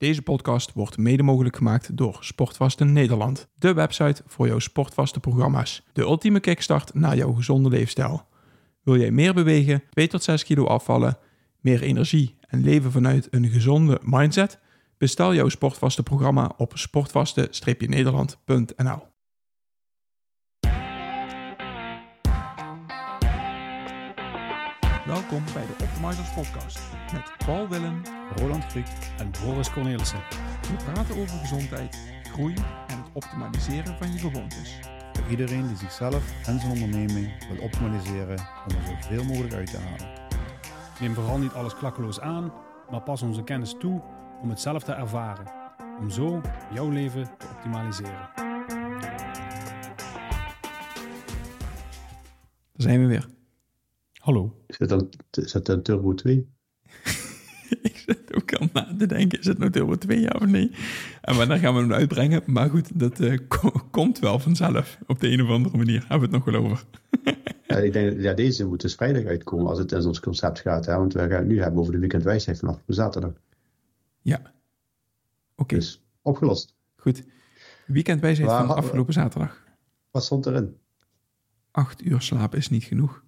Deze podcast wordt mede mogelijk gemaakt door Sportvasten Nederland, de website voor jouw sportvaste programma's. De ultieme kickstart naar jouw gezonde leefstijl. Wil jij meer bewegen, 2 tot 6 kilo afvallen, meer energie en leven vanuit een gezonde mindset? Bestel jouw Sportvasten programma op sportvasten-nederland.nl. Welkom bij de Optimizers Podcast met Paul Willem, Roland Griek en Boris Cornelissen. We praten over gezondheid, groei en het optimaliseren van je gewoontes. Voor iedereen die zichzelf en zijn onderneming wil optimaliseren om er zoveel mogelijk uit te halen. Neem vooral niet alles klakkeloos aan, maar pas onze kennis toe om het zelf te ervaren. Om zo jouw leven te optimaliseren. Daar zijn we weer. Hallo. Is dat Turbo 2? Ik zit ook al na te denken, is het nou Turbo 2, ja of nee? En wanneer gaan we hem uitbrengen? Maar goed, dat komt wel vanzelf. Op de een of andere manier hebben we het nog wel over. Ja, ik denk, ja, deze moet dus vrijdag uitkomen als het in ons concept gaat. Hè? Want we gaan het nu hebben over de weekendwijsheid vanaf zaterdag. Ja. Oké. Dus opgelost. Goed. Weekendwijsheid van afgelopen zaterdag. Wat stond erin? 8 uur slapen is niet genoeg.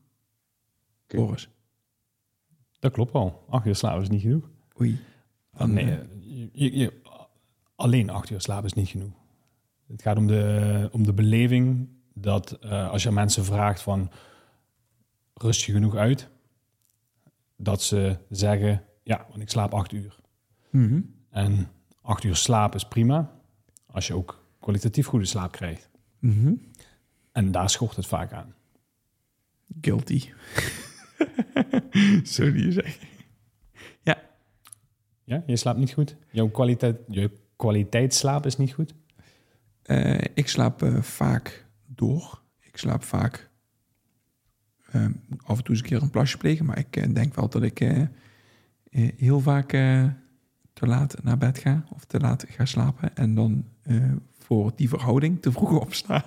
Boris. Dat klopt al. 8 uur slapen is niet genoeg. Oei. Nee, alleen 8 uur slapen is niet genoeg. Het gaat om de beleving dat als je mensen vraagt van rust je genoeg uit, dat ze zeggen, ja, want ik slaap 8 uur. Mm-hmm. En 8 uur slaap is prima als je ook kwalitatief goede slaap krijgt. Mm-hmm. En daar schort het vaak aan. Guilty. Zo die je zegt. Ja. Ja, je slaapt niet goed. Je kwaliteit slaap is niet goed. Ik slaap vaak door. Ik slaap vaak af en toe eens een keer een plasje plegen, maar ik denk wel dat ik heel vaak te laat naar bed ga of te laat ga slapen en dan voor die verhouding te vroeg opstaan.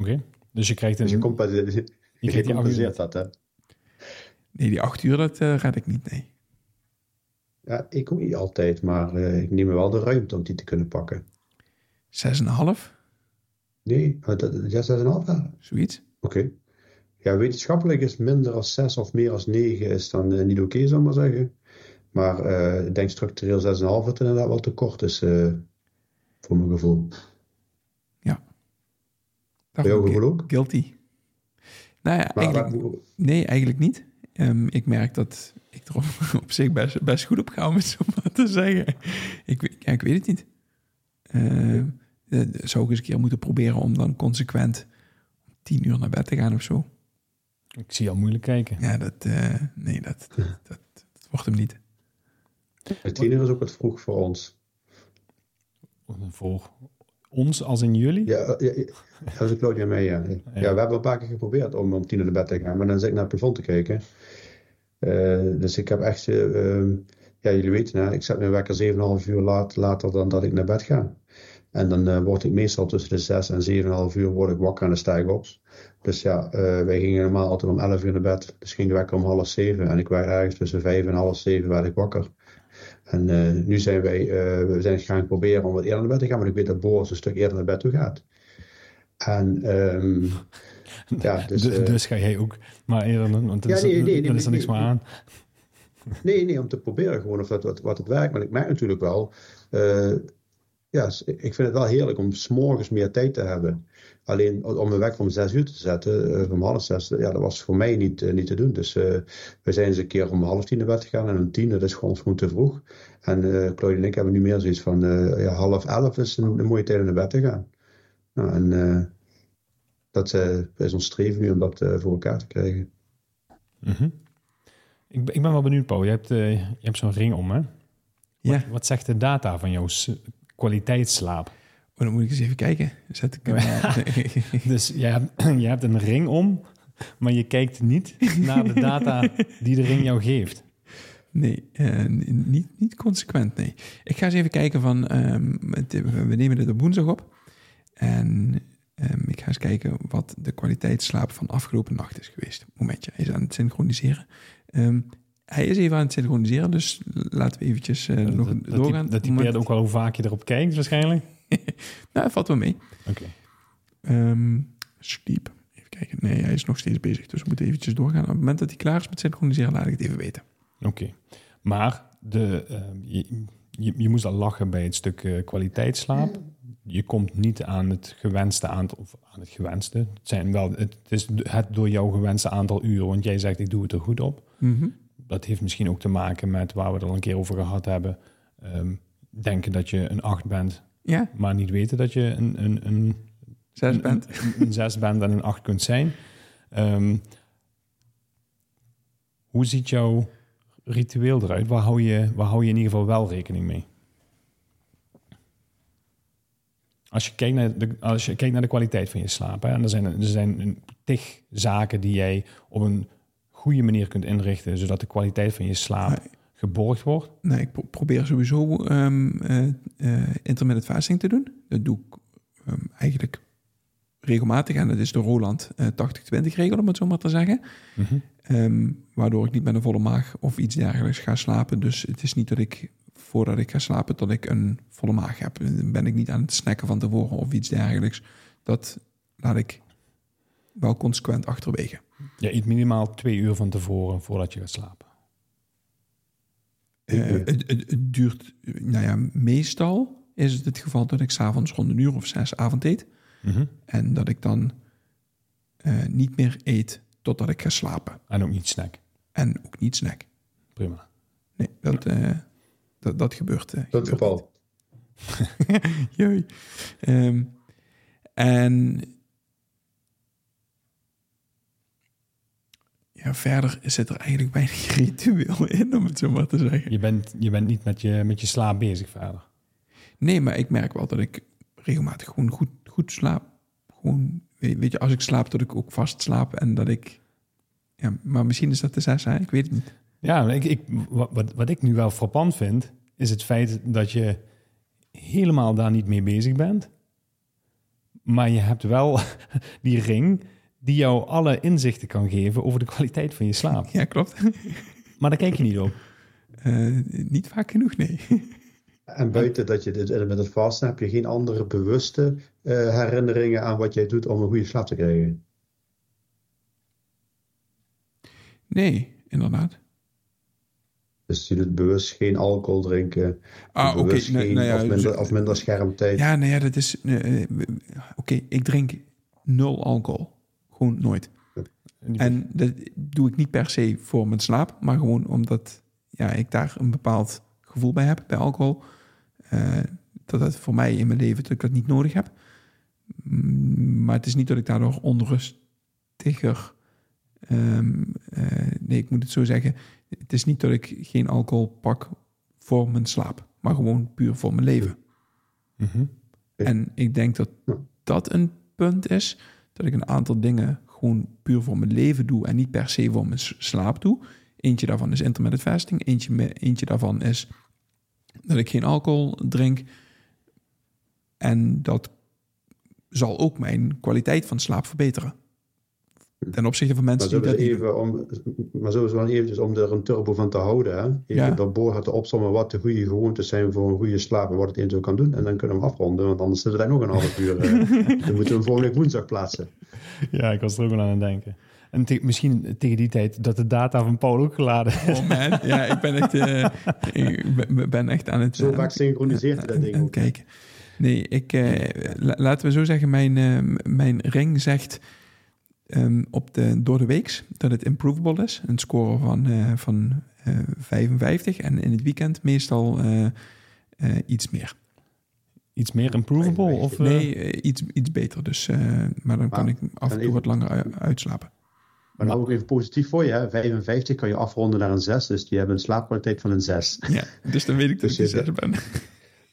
Oké. Dus je krijgt je compenseert dat, hè? Nee, die 8 uur, dat red ik niet, nee. Ja, ik ook niet altijd, maar ik neem me wel de ruimte om die te kunnen pakken. 6,5? Nee, 6,5? Zoiets. Oké. Ja, wetenschappelijk is minder dan 6 of meer dan 9 is dan niet oké, zou ik maar zeggen. Maar ik denk structureel 6,5 dat inderdaad wel te kort is, voor mijn gevoel. Ja. Bij jouw gevoel ook? Guilty. Nou ja, eigenlijk niet. Ik merk dat ik er op zich best goed op ga, om het zo maar te zeggen. Ik weet het niet. Zou ik eens een keer moeten proberen om dan consequent 10 uur naar bed te gaan of zo? Ik zie al moeilijk kijken. Ja, dat wordt hem niet. 10 uur is ook wat vroeg voor ons. Voor ons als in jullie? Ja, dat is Claudia en mij, ja. Ja, we hebben een paar keer geprobeerd om 10 uur naar bed te gaan, maar dan zit ik naar het plafond te kijken. Dus ik heb echt, jullie weten, hè, ik zet mijn wekker 7,5 uur later dan dat ik naar bed ga. En dan word ik meestal tussen de 6 en 7,5 uur word ik wakker en dan sta ik op. Dus ja, wij gingen normaal altijd om 11 uur naar bed, dus ging de wekker om 6:30 en ik werd ergens tussen 5 en 6:30 werd ik wakker. En nu zijn we zijn gaan proberen om wat eerder naar bed te gaan, maar ik weet dat Boris een stuk eerder naar bed toe gaat. En ja, dus ga jij ook maar eerder, want er is niks meer aan. Nee, om te proberen gewoon of dat wat het werkt. Maar ik merk natuurlijk wel, ik vind het wel heerlijk om 's morgens meer tijd te hebben. Alleen om mijn wekker om 6 uur te zetten, om 5:30, ja, dat was voor mij niet te doen. Dus we zijn eens een keer om 9:30 naar bed gegaan en om 10, dat is gewoon te vroeg. En Claudia en ik hebben nu meer zoiets van 10:30 is een mooie tijd om naar bed te gaan. Nou, en dat is ons streven nu om dat voor elkaar te krijgen. Mm-hmm. Ik ben wel benieuwd, Paul. Je hebt zo'n ring om, hè? Ja. Wat zegt de data van jouw kwaliteitsslaap? Oh, dan moet ik eens even kijken. Zet ik Dus je hebt een ring om, maar je kijkt niet naar de data die de ring jou geeft. Nee, niet consequent, nee. Ik ga eens even kijken van... we nemen dit op woensdag op. En ik ga eens kijken wat de kwaliteitsslaap van afgelopen nacht is geweest. Momentje, hij is aan het synchroniseren. hij is even aan het synchroniseren, dus laten we eventjes nog doorgaan. Dat typeert ook wel hoe vaak je erop kijkt waarschijnlijk. Nou, valt wel mee. Oké. Sleep. Even kijken. Nee, hij is nog steeds bezig, dus we moeten eventjes doorgaan. Op het moment dat hij klaar is met synchroniseren, laat ik het even weten. Oké. Maar je moest al lachen bij het stuk kwaliteitsslaap. Je komt niet aan het gewenste aantal, of aan het gewenste. Het is het door jou gewenste aantal uren, want jij zegt ik doe het er goed op. Mm-hmm. Dat heeft misschien ook te maken met waar we het al een keer over gehad hebben. Denken dat je een 8 bent, ja, maar niet weten dat je een 6 bent. Een 6 bent en een 8 kunt zijn. Hoe ziet jouw ritueel eruit? Waar hou je in ieder geval wel rekening mee? Als je kijkt naar de kwaliteit van je slaap, hè, en er zijn een tig zaken die jij op een goede manier kunt inrichten, zodat de kwaliteit van je slaap geborgd wordt. Nee, ik probeer sowieso intermittent fasting te doen. Dat doe ik eigenlijk regelmatig. En dat is de Roland 80-20 regel, om het zo maar te zeggen. Mm-hmm. Waardoor ik niet met een volle maag of iets dergelijks ga slapen. Dus het is niet dat ik, voordat ik ga slapen, dat ik een volle maag heb. Dan ben ik niet aan het snacken van tevoren of iets dergelijks. Dat laat ik wel consequent achterwege. Ja, iets minimaal 2 uur van tevoren voordat je gaat slapen. Het duurt... Nou ja, meestal is het geval dat ik 's avonds rond 18:00 of 18:00 avond eet. Mm-hmm. En dat ik dan niet meer eet totdat ik ga slapen. En ook niet snack. Prima. Nee, dat gebeurt. Dat gebeurt. Jee. Ja, verder zit er eigenlijk weinig ritueel in, om het zo maar te zeggen. Je bent niet met je slaap bezig verder? Nee, maar ik merk wel dat ik regelmatig gewoon goed slaap. Gewoon, weet je, als ik slaap, dat ik ook vast slaap en dat ik... Ja, maar misschien is dat de 6, hè? Ik weet het niet. Ja, wat ik nu wel frappant vind, is het feit dat je helemaal daar niet mee bezig bent. Maar je hebt wel die ring die jou alle inzichten kan geven over de kwaliteit van je slaap. Ja, klopt. Maar daar kijk je niet op. Niet vaak genoeg, nee. En buiten dat je dit element het vasten, heb je geen andere bewuste herinneringen aan wat jij doet om een goede slaap te krijgen? Nee, inderdaad. Dus je doet bewust geen alcohol drinken, bewust minder schermtijd. Ja, nou ja, dat is... Oké, ik drink 0 alcohol. Gewoon nooit. En dat doe ik niet per se voor mijn slaap, maar gewoon omdat ik daar een bepaald gevoel bij heb, bij alcohol. Dat voor mij in mijn leven, dat ik dat niet nodig heb. Maar het is niet dat ik daardoor onrustiger... nee, ik moet het zo zeggen. Het is niet dat ik geen alcohol pak voor mijn slaap, maar gewoon puur voor mijn leven. Mm-hmm. En ik denk dat dat een punt is, dat ik een aantal dingen gewoon puur voor mijn leven doe en niet per se voor mijn slaap doe. Eentje daarvan is intermittent fasting. Eentje daarvan is dat ik geen alcohol drink. En dat zal ook mijn kwaliteit van slaap verbeteren. Ten opzichte van mensen die dat even om er een turbo van te houden. Hè? Even door Boris te opzommen wat de goede gewoontes zijn voor een goede slaap en wat het eventueel kan doen. En dan kunnen we hem afronden, want anders zitten we daar nog een half uur. Dan moeten we hem volgende woensdag plaatsen. Ja, ik was er ook wel aan het denken. En misschien tegen die tijd dat de data van Paul ook geladen is. Oh man, ja, ik ben echt aan het... Zo vaak synchroniseert dat ding ook. Kijk, nee, laten we zo zeggen, mijn ring zegt... door de weeks dat het improvable is. Een score van 55. En in het weekend meestal iets meer. Iets meer improvable? Of, nee, iets beter. Dus, maar dan kan ik af en toe wat langer uitslapen. Maar dan ook even positief voor je. Hè? 55 kan je afronden naar een 6. Dus die hebben een slaapkwaliteit van een 6. Ja, dus dan weet ik dus dat je 6 bent.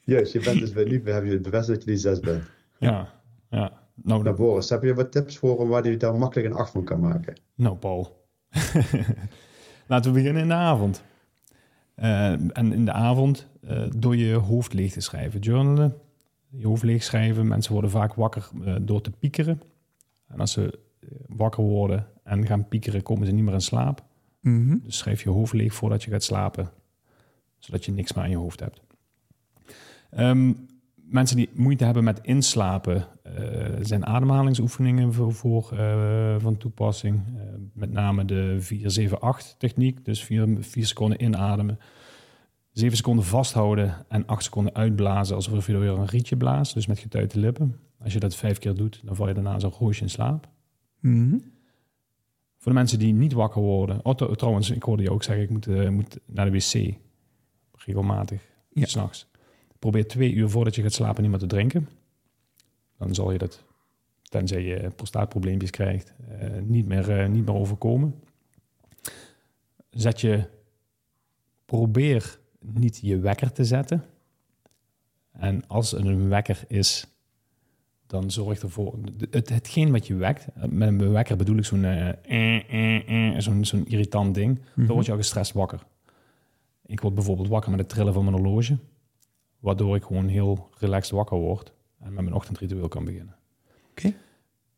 Juist, je bent dus bij nu. We hebben je bevestigd dat je die 6 bent. Ja. Nou, Boris, heb je wat tips voor waar je daar makkelijk een 8 van kan maken? Nou, Paul. Laten we beginnen in de avond. En in de avond door je hoofd leeg te schrijven. Journalen, je hoofd leeg schrijven. Mensen worden vaak wakker door te piekeren. En als ze wakker worden en gaan piekeren, komen ze niet meer in slaap. Mm-hmm. Dus schrijf je hoofd leeg voordat je gaat slapen, zodat je niks meer aan je hoofd hebt. Mensen die moeite hebben met inslapen, zijn ademhalingsoefeningen voor van toepassing. Met name de 4-7-8 techniek, dus 4 seconden inademen, 7 seconden vasthouden en 8 seconden uitblazen alsof je weer een rietje blaast, dus met getuite lippen. Als je dat 5 keer doet, dan val je daarna zo'n roosje in slaap. Mm-hmm. Voor de mensen die niet wakker worden... Trouwens, ik hoorde je ook zeggen, ik moet naar de wc. Regelmatig, ja. 's nachts. Probeer 2 uur voordat je gaat slapen niet meer te drinken. Dan zal je dat, tenzij je prostaatprobleempjes krijgt, niet meer overkomen. Probeer niet je wekker te zetten. En als het een wekker is, dan zorg ervoor... Hetgeen wat je wekt, met een wekker bedoel ik zo'n irritant ding. Mm-hmm. Dan word je al gestrest wakker. Ik word bijvoorbeeld wakker met het trillen van mijn horloge, waardoor ik gewoon heel relaxed wakker word en met mijn ochtendritueel kan beginnen. Okay.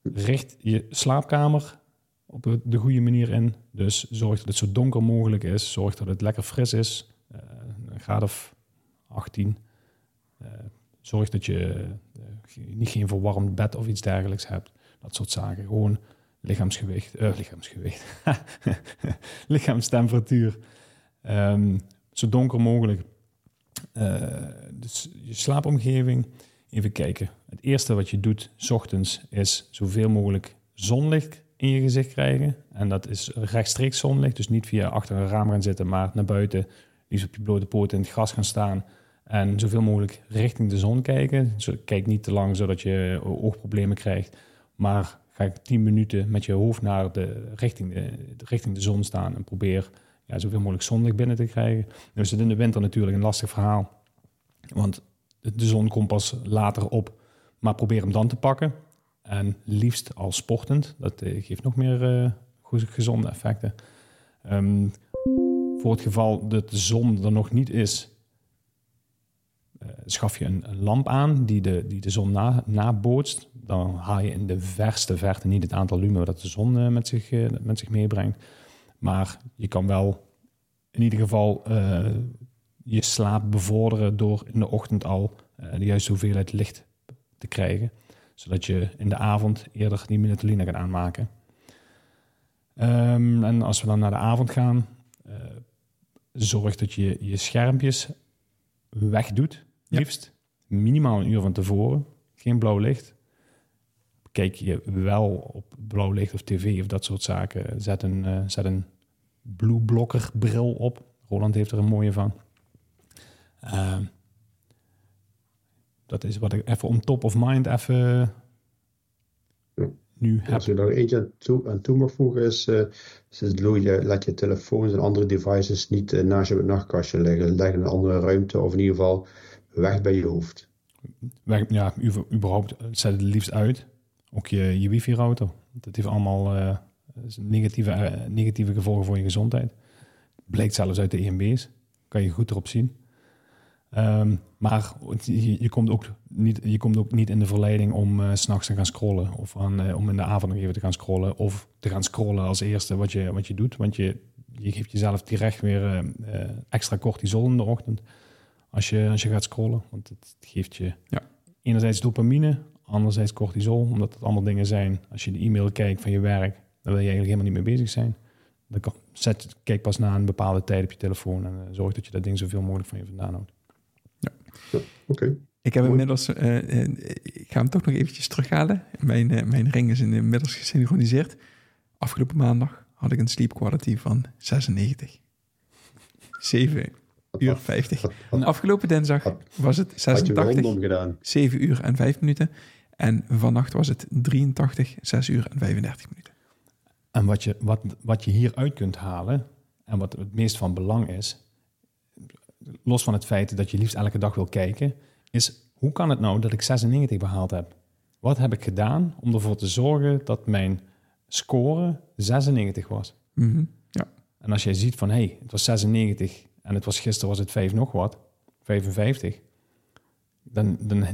Richt je slaapkamer op de goede manier in. Dus zorg dat het zo donker mogelijk is. Zorg dat het lekker fris is. Een graad of 18. Zorg dat je niet geen verwarmd bed of iets dergelijks hebt. Dat soort zaken. Gewoon lichaamsgewicht. Lichaamstemperatuur. Zo donker mogelijk. Dus je slaapomgeving. Even kijken. Het eerste wat je doet 's ochtends is zoveel mogelijk zonlicht in je gezicht krijgen. En dat is rechtstreeks zonlicht. Dus niet via achter een raam gaan zitten, maar naar buiten. Liefst op je blote poten in het gras gaan staan. En zoveel mogelijk richting de zon kijken. Kijk niet te lang, zodat je oogproblemen krijgt. Maar ga 10 minuten met je hoofd naar richting de zon staan. En probeer zoveel mogelijk zonlicht binnen te krijgen. Nu is het in de winter natuurlijk een lastig verhaal. Want de zon komt pas later op. Maar probeer hem dan te pakken. En liefst al sportend. Dat geeft nog meer gezonde effecten. Voor het geval dat de zon er nog niet is, schaf je een lamp aan die de zon nabootst. Dan haal je in de verste verte niet het aantal lumen dat de zon met zich meebrengt. Maar je kan wel in ieder geval je slaap bevorderen door in de ochtend al de juiste hoeveelheid licht te krijgen, zodat je in de avond eerder die melatonine gaat aanmaken. En als we dan naar de avond gaan, zorg dat je je schermpjes wegdoet, liefst. Ja. Minimaal 1 uur van tevoren. Geen blauw licht. Kijk je wel op blauw licht of tv of dat soort zaken. Zet een blue blocker bril op. Roland heeft er een mooie van. Dat is wat ik even om top of mind even nu heb. Als je nog eentje aan toe mag voegen laat je telefoons en andere devices niet naast je nachtkastje leggen. Leg in een andere ruimte of in ieder geval weg bij je hoofd. Ja, überhaupt zet het liefst uit. Ook je wifi-router. Dat heeft allemaal negatieve gevolgen voor je gezondheid. Blijkt zelfs uit de EMB's. Kan je goed erop zien. Maar je komt ook niet in de verleiding om 's nachts te gaan scrollen of om in de avond nog even te gaan scrollen of te gaan scrollen als eerste wat je doet. Want je geeft jezelf direct weer extra cortisol in de ochtend als je gaat scrollen. Want het geeft je enerzijds dopamine, anderzijds cortisol, omdat het allemaal dingen zijn. Als je de e-mail kijkt van je werk, dan wil je eigenlijk helemaal niet mee bezig zijn. Dan kijk pas na een bepaalde tijd op je telefoon en zorg dat je dat ding zoveel mogelijk van je vandaan houdt. Ja, okay. Ik heb inmiddels, ik ga hem toch nog eventjes terughalen. Mijn ring is inmiddels gesynchroniseerd. Afgelopen maandag had ik een sleep quality van 96. 7:50. En afgelopen dinsdag was het 86, 7:05. En vannacht was het 83, 6:35. En wat je hieruit kunt halen, en wat het meest van belang is, los van het feit dat je liefst elke dag wil kijken, is hoe kan het nou dat ik 96 behaald heb? Wat heb ik gedaan om ervoor te zorgen dat mijn score 96 was? Mm-hmm, ja. En als jij ziet van, het was 96 en gisteren was het 55,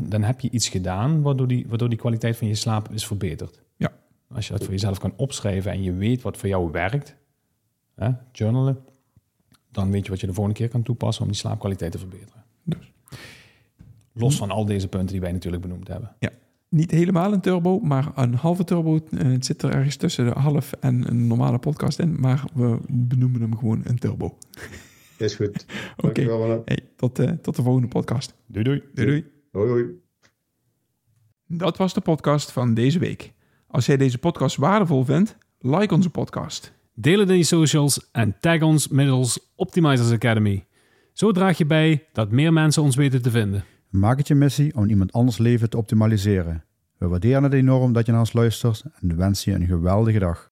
dan heb je iets gedaan waardoor die kwaliteit van je slaap is verbeterd. Ja. Als je dat voor jezelf kan opschrijven en je weet wat voor jou werkt, hè, journalen, dan weet je wat je de volgende keer kan toepassen om die slaapkwaliteit te verbeteren. Dus. Los van al deze punten die wij natuurlijk benoemd hebben. Ja. Niet helemaal een turbo, maar een halve turbo. Het zit er ergens tussen de half en een normale podcast in, maar we benoemen hem gewoon een turbo. Is goed. Oké. Hey, tot de volgende podcast. Doei doei. Doei doei. Hoi hoi. Dat was de podcast van deze week. Als jij deze podcast waardevol vindt, like onze podcast. Deel het in je socials en tag ons middels Optimizers Academy. Zo draag je bij dat meer mensen ons weten te vinden. Maak het je missie om iemand anders leven te optimaliseren. We waarderen het enorm dat je naar ons luistert en wensen je een geweldige dag.